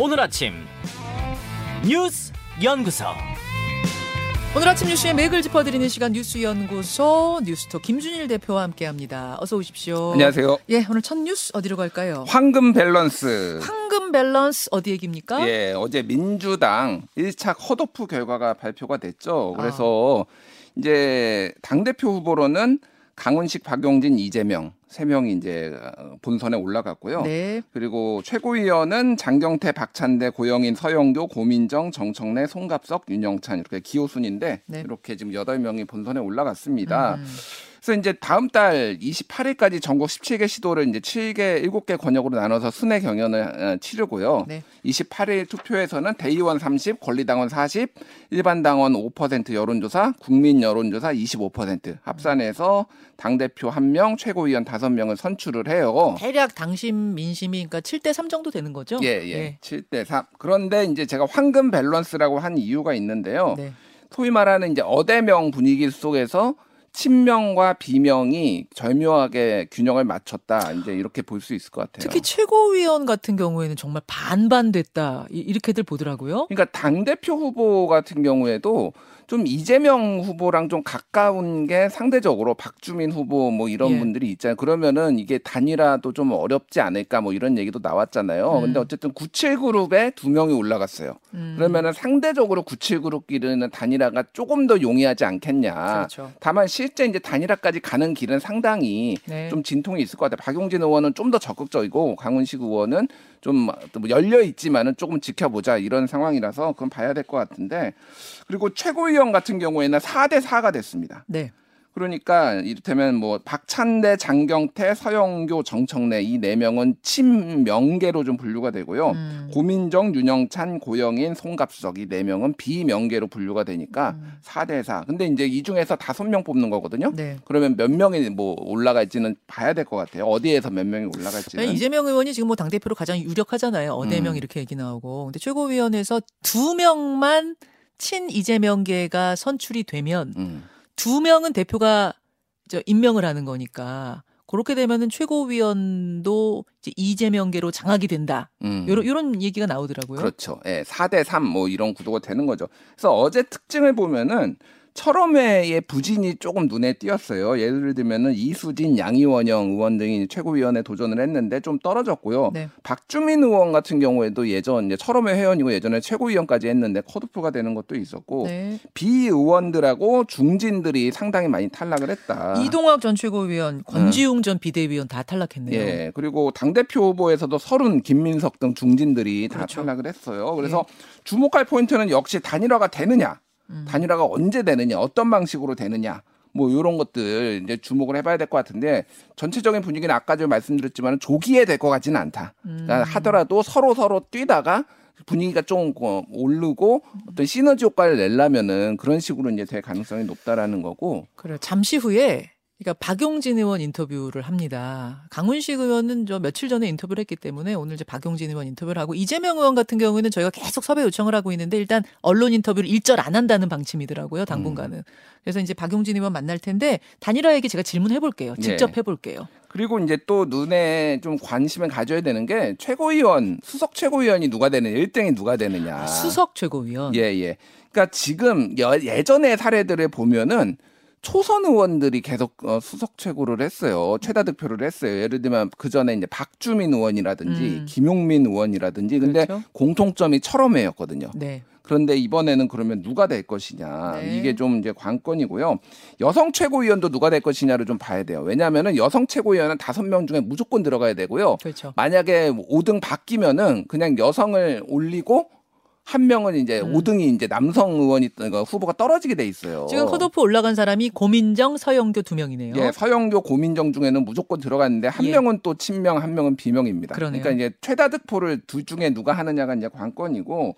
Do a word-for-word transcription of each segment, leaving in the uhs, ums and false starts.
오늘 아침 뉴스 연구소. 오늘 아침 뉴스의 맥을 짚어드리는 시간 뉴스 연구소 뉴스톡 김준일 대표와 함께합니다. 어서 오십시오. 안녕하세요. 예, 오늘 첫 뉴스 어디로 갈까요? 황금 밸런스. 황금 밸런스 어디 얘기입니까? 예, 어제 민주당 일 차 컷오프 결과가 발표가 됐죠. 그래서 아. 이제 당 대표 후보로는 강훈식, 박용진, 이재명 세 명이 이제 본선에 올라갔고요. 네. 그리고 최고위원은 장경태, 박찬대, 고영인, 서영교, 고민정, 정청래, 송갑석, 윤영찬 이렇게 기호 순인데 네. 이렇게 지금 여덟 명이 본선에 올라갔습니다. 음. 그래서 이제 다음 달 이십팔 일까지 전국 열일곱 개 시도를 이제 일곱 개 권역으로 나눠서 순회 경연을 치르고요. 네. 이십팔 일 투표에서는 대의원 삼십, 권리당원 사십, 일반당원 오 퍼센트 여론조사, 국민 여론조사 이십오 퍼센트 합산해서 당대표 한 명, 최고위원 다섯 명을 선출을 해요. 대략 당심 민심이 그러니까 칠 대 삼 정도 되는 거죠? 예, 예. 예. 칠 대 삼. 그런데 이제 제가 황금 밸런스라고 한 이유가 있는데요. 네. 소위 말하는 이제 어대명 분위기 속에서 친명과 비명이 절묘하게 균형을 맞췄다. 이제 이렇게 볼 수 있을 것 같아요. 특히 최고위원 같은 경우에는 정말 반반 됐다. 이렇게들 보더라고요. 그러니까 당대표 후보 같은 경우에도 좀 이재명 후보랑 좀 가까운 게 상대적으로 박주민 후보 뭐 이런 예. 분들이 있잖아요. 그러면은 이게 단일화도 좀 어렵지 않을까 뭐 이런 얘기도 나왔잖아요. 음. 근데 어쨌든 구십칠 그룹에 두 명이 올라갔어요. 음. 그러면은 상대적으로 구십칠 그룹끼리는 단일화가 조금 더 용이하지 않겠냐. 그렇죠. 다만 실제 이제 단일화까지 가는 길은 상당히 네. 좀 진통이 있을 것 같아요. 박용진 의원은 좀 더 적극적이고 강훈식 의원은 좀 열려 있지만은 조금 지켜보자 이런 상황이라서 그건 봐야 될 것 같은데 그리고 최고위원 같은 경우에는 사 대 사가 됐습니다. 네. 그러니까 이를테면 뭐 박찬대, 장경태, 서영교, 정청래 이 네 명은 친명계로 좀 분류가 되고요. 음. 고민정, 윤영찬, 고영인, 송갑석 이 네 명은 비명계로 분류가 되니까 음. 사 대 사. 근데 이제 이 중에서 다섯 명 뽑는 거거든요. 네. 그러면 몇 명이 뭐 올라갈지는 봐야 될 것 같아요. 어디에서 몇 명이 올라갈지는. 아니, 이재명 의원이 지금 뭐 당대표로 가장 유력하잖아요. 어대명 음. 이렇게 얘기 나오고. 근데 최고위원회에서 두 명만 친 이재명계가 선출이 되면. 음. 두 명은 대표가 임명을 하는 거니까 그렇게 되면은 최고위원도 이제 이재명계로 장악이 된다. 음. 요런, 요런 얘기가 나오더라고요. 그렇죠. 예, 사 대 삼 뭐 이런 구도가 되는 거죠. 그래서 어제 특징을 보면은 철험회의 부진이 조금 눈에 띄었어요. 예를 들면은 이수진, 양이원영 의원 등이 최고위원에 도전을 했는데 좀 떨어졌고요. 네. 박주민 의원 같은 경우에도 예전 이제 철험회 회원이고 예전에 최고위원까지 했는데 컷오프가 되는 것도 있었고 네. 비의원들하고 중진들이 상당히 많이 탈락을 했다. 이동학 전 최고위원, 권지웅 음. 전 비대위원 다 탈락했네요. 예. 그리고 당대표 후보에서도 설훈, 김민석 등 중진들이 다 그렇죠. 탈락을 했어요. 그래서 네. 주목할 포인트는 역시 단일화가 되느냐. 음. 단일화가 언제 되느냐, 어떤 방식으로 되느냐, 뭐 이런 것들 이제 주목을 해봐야 될 것 같은데 전체적인 분위기는 아까 좀 말씀드렸지만 조기에 될 것 같지는 않다. 음. 그러니까 하더라도 서로 서로 뛰다가 분위기가 좀 오르고 어떤 시너지 효과를 내려면은 그런 식으로 이제 될 가능성이 높다라는 거고. 그래 잠시 후에. 그러니까 박용진 의원 인터뷰를 합니다. 강훈식 의원은 저 며칠 전에 인터뷰를 했기 때문에 오늘 이제 박용진 의원 인터뷰를 하고 이재명 의원 같은 경우에는 저희가 계속 섭외 요청을 하고 있는데 일단 언론 인터뷰를 일절 안 한다는 방침이더라고요. 당분간은. 음. 그래서 이제 박용진 의원 만날 텐데 단일화 얘기 제가 질문해 볼게요. 직접 네. 해 볼게요. 그리고 이제 또 눈에 좀 관심을 가져야 되는 게 최고위원, 수석 최고위원이 누가 되느냐, 일 등이 누가 되느냐. 수석 최고위원. 예, 예. 그러니까 지금 예전의 사례들을 보면은 초선 의원들이 계속 수석 최고를 했어요. 최다 득표를 했어요. 예를 들면 그 전에 이제 박주민 의원이라든지 음. 김용민 의원이라든지 근데 그렇죠? 공통점이 철험회였거든요. 네. 그런데 이번에는 그러면 누가 될 것이냐. 네. 이게 좀 이제 관건이고요. 여성 최고위원도 누가 될 것이냐를 좀 봐야 돼요. 왜냐하면은 여성 최고위원은 다섯 명 중에 무조건 들어가야 되고요. 그렇죠. 만약에 오 등 바뀌면은 그냥 여성을 올리고 한 명은 이제 음. 오 등이 이제 남성 의원이 그러니까 후보가 떨어지게 돼 있어요. 지금 컷오프 올라간 사람이 고민정, 서영교 두 명이네요. 예, 서영교, 고민정 중에는 무조건 들어갔는데 한 예. 명은 또 친명, 한 명은 비명입니다. 그러네요. 그러니까 이제 최다 득표를 둘 중에 누가 하느냐가 이제 관건이고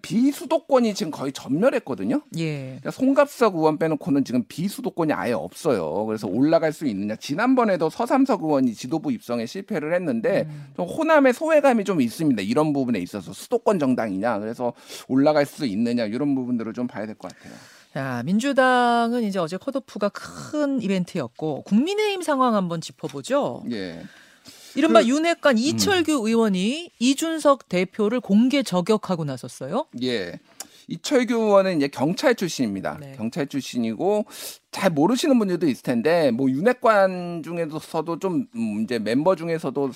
비수도권이 지금 거의 전멸했거든요. 예. 그러니까 송갑석 의원 빼놓고는 지금 비수도권이 아예 없어요. 그래서 올라갈 수 있느냐. 지난번에도 서삼석 의원이 지도부 입성에 실패를 했는데 음. 좀 호남의 소외감이 좀 있습니다. 이런 부분에 있어서 수도권 정당이냐. 그래서 올라갈 수 있느냐. 이런 부분들을 좀 봐야 될 것 같아요. 자, 민주당은 이제 어제 컷오프가 큰 이벤트였고 국민의힘 상황 한번 짚어보죠. 예. 이른바 그, 윤핵관 이철규 음. 의원이 이준석 대표를 공개 저격하고 나섰어요. 예. 이철규 의원은 이제 경찰 출신입니다. 네. 경찰 출신이고 잘 모르시는 분들도 있을 텐데 뭐 윤핵관 중에서도 좀 이제 멤버 중에서도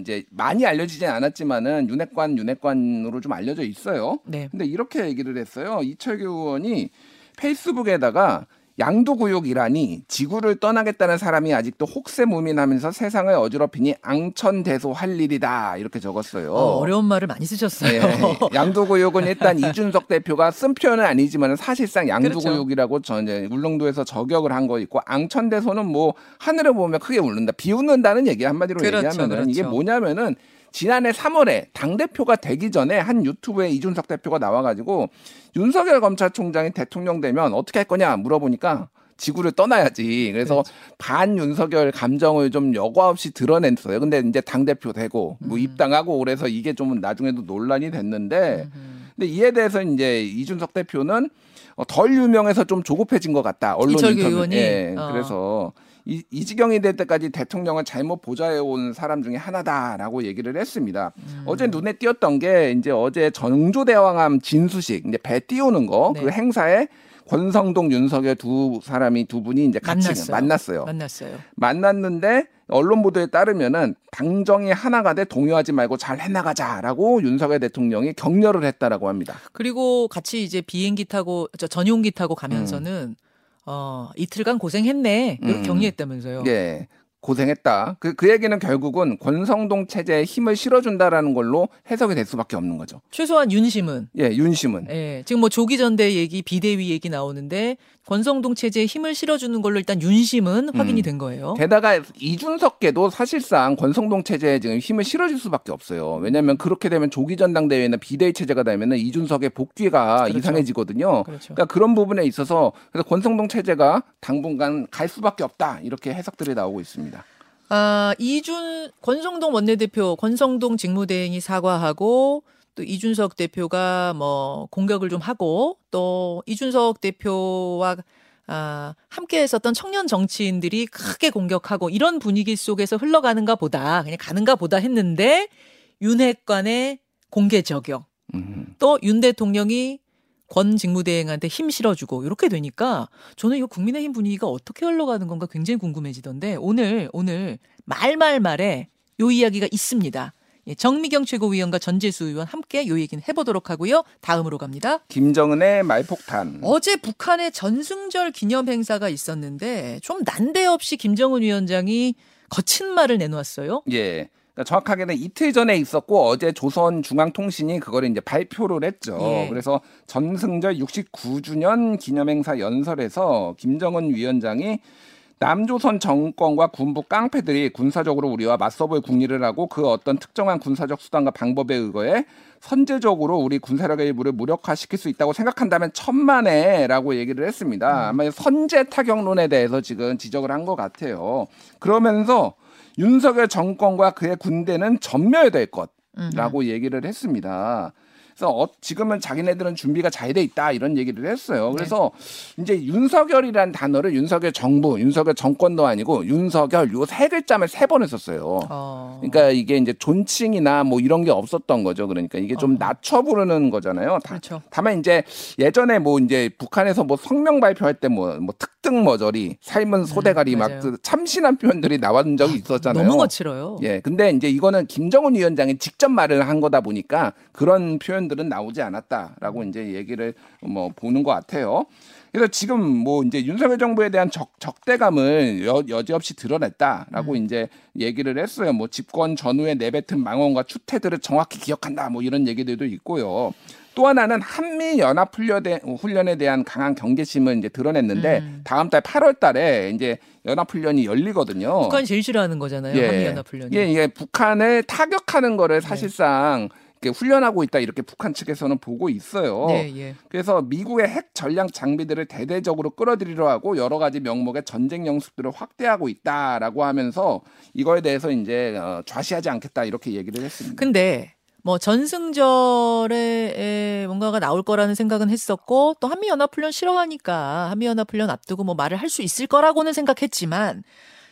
이제 많이 알려지진 않았지만은 윤핵관 윤핵관으로 좀 알려져 있어요. 네. 근데 이렇게 얘기를 했어요. 이철규 의원이 페이스북에다가 양도구역이라니 지구를 떠나겠다는 사람이 아직도 혹세무민하면서 세상을 어지럽히니 앙천대소할 일이다 이렇게 적었어요. 어, 어려운 말을 많이 쓰셨어요. 네. 양도구역은 일단 이준석 대표가 쓴 표현은 아니지만 사실상 양도구역이라고 그렇죠. 울릉도에서 저격을 한 거 있고 앙천대소는 뭐 하늘을 보면 크게 울른다 비웃는다는 얘기 한마디로 그렇죠, 얘기하면 그렇죠. 이게 뭐냐면은 지난해 삼월에 당대표가 되기 전에 한 유튜브에 이준석 대표가 나와가지고 윤석열 검찰총장이 대통령 되면 어떻게 할 거냐 물어보니까 지구를 떠나야지. 그래서 그렇지. 반 윤석열 감정을 좀 여과 없이 드러냈어요. 근데 이제 당대표 되고 뭐 입당하고 그래서 이게 좀 나중에도 논란이 됐는데 근데 이에 대해서 이제 이준석 대표는 덜 유명해서 좀 조급해진 것 같다. 언론 인터뷰. 예, 어. 그래서. 이, 이 지경이 될 때까지 대통령을 잘못 보좌해온 사람 중에 하나다라고 얘기를 했습니다. 음. 어제 눈에 띄었던 게 이제 어제 전조대왕암 진수식 이제 배 띄우는 거 그 네. 행사에 권성동 윤석열 두 사람이 두 분이 이제 같이 만났어요. 만났어요. 만났어요. 만났는데 언론 보도에 따르면은 당정이 하나가 돼 동요하지 말고 잘 해나가자라고 윤석열 대통령이 격려를 했다라고 합니다. 그리고 같이 이제 비행기 타고 저 전용기 타고 가면서는. 음. 어 이틀간 고생했네 이렇게 음, 격려했다면서요. 예, 고생했다. 그, 그 얘기는 결국은 권성동 체제에 힘을 실어준다라는 걸로 해석이 될 수밖에 없는 거죠. 최소한 윤심은. 예, 윤심은. 예, 지금 뭐 조기전대 얘기, 비대위 얘기 나오는데 권성동 체제에 힘을 실어주는 걸로 일단 윤심은 확인이 음, 된 거예요. 게다가 이준석께도 사실상 권성동 체제에 지금 힘을 실어줄 수밖에 없어요. 왜냐하면 그렇게 되면 조기전당대회나 비대위 체제가 되면 이준석의 복귀가 그렇죠. 이상해지거든요. 그렇죠. 그러니까 그런 부분에 있어서 그래서 권성동 체제가 당분간 갈 수밖에 없다 이렇게 해석들이 나오고 있습니다. 아, 이준 권성동 원내대표 권성동 직무대행이 사과하고 또 이준석 대표가 뭐 공격을 좀 하고 또 이준석 대표와 아, 함께 했었던 청년 정치인들이 크게 공격하고 이런 분위기 속에서 흘러가는가 보다 그냥 가는가 보다 했는데 윤핵관의 공개 저격 또 윤 대통령이 권 직무대행한테 힘 실어주고 이렇게 되니까 저는 이 국민의힘 분위기가 어떻게 흘러가는 건가 굉장히 궁금해지던데 오늘 오늘 말말말에 요 이야기가 있습니다. 예, 정미경 최고위원과 전재수 의원 함께 요 얘기는 해보도록 하고요. 다음으로 갑니다. 김정은의 말폭탄. 어제 북한의 전승절 기념 행사가 있었는데 좀 난데없이 김정은 위원장이 거친 말을 내놓았어요. 예. 그러니까 정확하게는 이틀 전에 있었고 어제 조선중앙통신이 그걸 이제 발표를 했죠. 예. 그래서 전승절 육십구 주년 기념 행사 연설에서 김정은 위원장이 남조선 정권과 군부 깡패들이 군사적으로 우리와 맞서볼 국리를 하고 그 어떤 특정한 군사적 수단과 방법에 의거해 선제적으로 우리 군사력의 일부를 무력화시킬 수 있다고 생각한다면 천만에라고 얘기를 했습니다. 아마 선제 타격론에 대해서 지금 지적을 한 것 같아요. 그러면서 윤석열 정권과 그의 군대는 전멸될 것라고 음흠. 얘기를 했습니다. 그래서 어, 지금은 자기네들은 준비가 잘 돼 있다 이런 얘기를 했어요. 그래서 네. 이제 윤석열이라는 단어를 윤석열 정부, 윤석열 정권도 아니고 윤석열 요 세 글자만 세 번을 썼어요. 어. 그러니까 이게 이제 존칭이나 뭐 이런 게 없었던 거죠. 그러니까 이게 좀 어. 낮춰 부르는 거잖아요. 다, 그렇죠. 다만 이제 예전에 뭐 이제 북한에서 뭐 성명 발표할 때 뭐 뭐 특등 머저리, 삶은 소대가리 음, 막 그 참신한 표현들이 나왔던 적이 있었잖아요. 너무 거칠어요. 예, 근데 이제 이거는 김정은 위원장이 직접 말을 한 거다 보니까 그런 표현 들은 나오지 않았다라고 이제 얘기를 뭐 보는 것 같아요. 그래서 지금 뭐 이제 윤석열 정부에 대한 적, 적대감을 여, 여지없이 드러냈다라고 음. 이제 얘기를 했어요. 뭐 집권 전후의 내뱉은 망언과 추태들을 정확히 기억한다 뭐 이런 얘기들도 있고요. 또 하나는 한미 연합 훈련에 대한 강한 경계심을 이제 드러냈는데 음. 다음 달 팔월 달에 이제 연합 훈련이 열리거든요. 북한이 제일 싫어하는 거잖아요. 예. 한미 연합 훈련이. 예, 예, 북한을 타격하는 거를 사실상. 네. 훈련하고 있다 이렇게 북한 측에서는 보고 있어요. 네, 예. 그래서 미국의 핵 전략 장비들을 대대적으로 끌어들이려 하고 여러 가지 명목의 전쟁 연습들을 확대하고 있다라고 하면서 이거에 대해서 이제 좌시하지 않겠다 이렇게 얘기를 했습니다. 근데 뭐 전승절에 뭔가가 나올 거라는 생각은 했었고 또 한미 연합 훈련 싫어하니까 한미 연합 훈련 앞두고 뭐 말을 할 수 있을 거라고는 생각했지만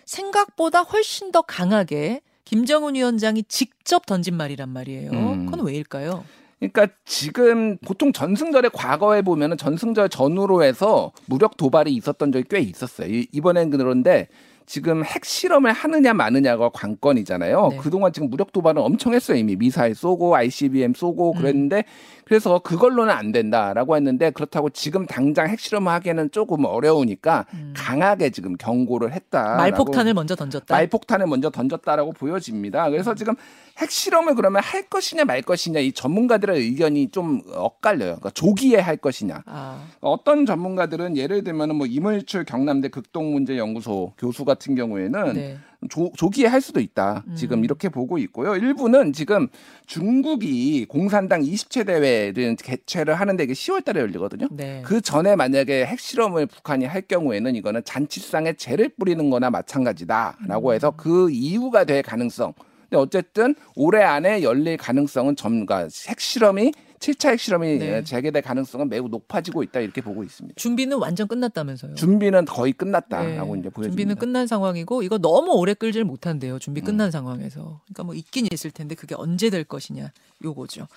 생각보다 훨씬 더 강하게. 김정은 위원장이 직접 던진 말이란 말이에요. 음. 그건 왜일까요? 그러니까 지금 보통 전승절에 과거에 보면 전승절 전후로 해서 무력 도발이 있었던 적이 꽤 있었어요. 이번엔 그런데 지금 핵실험을 하느냐 마느냐가 관건이잖아요. 네. 그동안 지금 무력 도발은 엄청 했어요. 이미 미사일 쏘고 아이씨비엠 쏘고 그랬는데 음. 그래서 그걸로는 안 된다라고 했는데 그렇다고 지금 당장 핵실험을 하기에는 조금 어려우니까 음. 강하게 지금 경고를 했다. 말폭탄을 먼저 던졌다. 말폭탄을 먼저 던졌다라고 보여집니다. 그래서 지금 핵실험을 그러면 할 것이냐 말 것이냐 이 전문가들의 의견이 좀 엇갈려요. 그러니까 조기에 할 것이냐. 아. 어떤 전문가들은 예를 들면 뭐 이문철 경남대 극동문제연구소 교수 같은 경우에는 네. 조, 조기에 할 수도 있다. 음. 지금 이렇게 보고 있고요. 일부는 지금 중국이 공산당 이십 차 대회를 개최를 하는데 이게 시월 달에 열리거든요. 네. 그 전에 만약에 핵실험을 북한이 할 경우에는 이거는 잔치상에 재를 뿌리는 거나 마찬가지다라고 음. 해서 그 이유가 될 가능성. 근데 어쨌든 올해 안에 열릴 가능성은 점과 핵실험이 칠 차 핵실험이 네. 재개될 가능성은 매우 높아지고 있다 이렇게 보고 있습니다. 준비는 완전 끝났다면서요? 준비는 거의 끝났다라고 네. 이제 보여집니다. 준비는 끝난 상황이고 이거 너무 오래 끌질 못한대요. 준비 끝난 음. 상황에서. 그러니까 뭐 있긴 있을 텐데 그게 언제 될 것이냐 요거죠.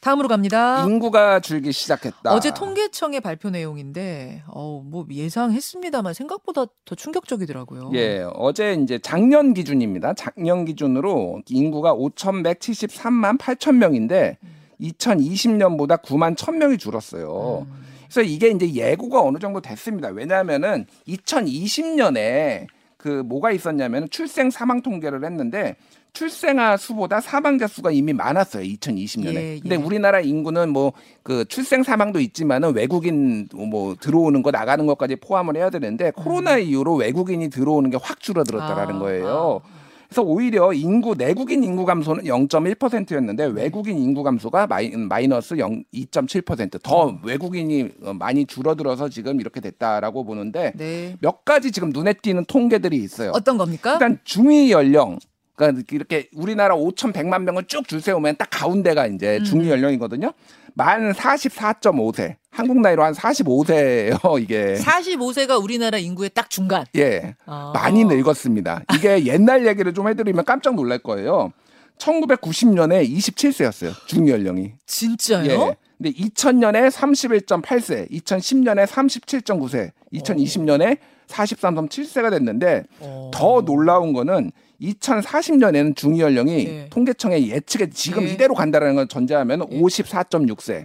다음으로 갑니다. 인구가 줄기 시작했다. 어제 통계청의 발표 내용인데 어우 뭐 예상했습니다만 생각보다 더 충격적이더라고요. 예, 어제 이제 작년 기준입니다. 작년 기준으로 인구가 오천백칠십삼만 팔천 명인데. 음. 이천이십 년보다 구만 천 명이 줄었어요. 음. 그래서 이게 이제 예고가 어느 정도 됐습니다. 왜냐하면은 이천이십 년에 그 뭐가 있었냐면 출생 사망 통계를 했는데 출생아 수보다 사망자 수가 이미 많았어요. 이천이십 년에. 예, 예. 근데 우리나라 인구는 뭐 그 출생 사망도 있지만은 외국인 뭐 들어오는 거 나가는 것까지 포함을 해야 되는데 음. 코로나 이후로 외국인이 들어오는 게 확 줄어들었다라는 아, 거예요. 아. 그래서 오히려 인구 내국인 인구 감소는 영 점 일 퍼센트였는데 외국인 인구 감소가 마이, 마이너스 이 점 칠 퍼센트 더 외국인이 많이 줄어들어서 지금 이렇게 됐다라고 보는데 네. 몇 가지 지금 눈에 띄는 통계들이 있어요. 어떤 겁니까? 일단 중위 연령. 그러니까 이렇게 우리나라 오천백만 명을 쭉 줄 세우면 딱 가운데가 이제 중위 연령이거든요. 만 사십사 점 오 세. 한국 나이로 한 사십오 세예요. 이게 사십오 세가 우리나라 인구의 딱 중간. 예, 아. 많이 늙었습니다. 이게 옛날 얘기를 좀 해드리면 깜짝 놀랄 거예요. 천구백구십 년에 이십칠 세였어요. 중위연령이. 진짜요? 예. 근데 이천 년에 삼십일 점 팔 세, 이천십 년에 삼십칠 점 구 세, 이천이십 년에 사십삼 점 칠 세가 됐는데 오. 더 놀라운 거는 이천사십 년에는 중위연령이 네. 통계청의 예측에 지금 네. 이대로 간다라는 걸 전제하면 네. 오십사 점 육 세.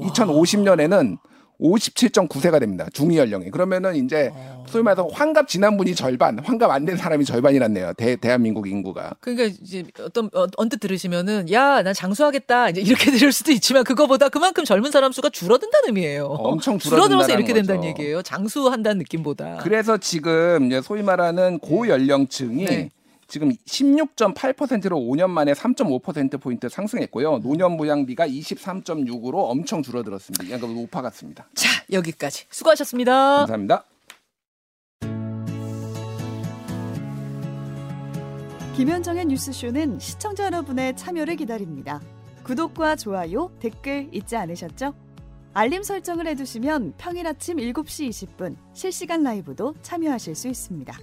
이천오십 년에는 오십칠 점 구 세가 됩니다. 중위 연령이. 그러면은 이제 소위 말해서 환갑 지난 분이 절반, 환갑 안 된 사람이 절반이란네요. 대 대한민국 인구가. 그러니까 이제 어떤 언뜻 들으시면은 야, 나 장수하겠다 이제 이렇게 들을 수도 있지만 그거보다 그만큼 젊은 사람 수가 줄어든다는 의미예요. 엄청 줄어든다는 줄어들어서 이렇게 거죠. 된다는 얘기예요. 장수한다는 느낌보다. 그래서 지금 소위 말하는 고연령층이. 네. 지금 십육 점 팔 퍼센트로 오 년 만에 삼 점 오 퍼센트 포인트 상승했고요. 노년부양비가 이십삼 점 육으로 엄청 줄어들었습니다. 그러니까 높아갔습니다. 자, 여기까지. 수고하셨습니다. 감사합니다. 김현정의 뉴스쇼는 시청자 여러분의 참여를 기다립니다. 구독과 좋아요, 댓글 잊지 않으셨죠? 알림 설정을 해두시면 평일 아침 일곱 시 이십 분 실시간 라이브도 참여하실 수 있습니다.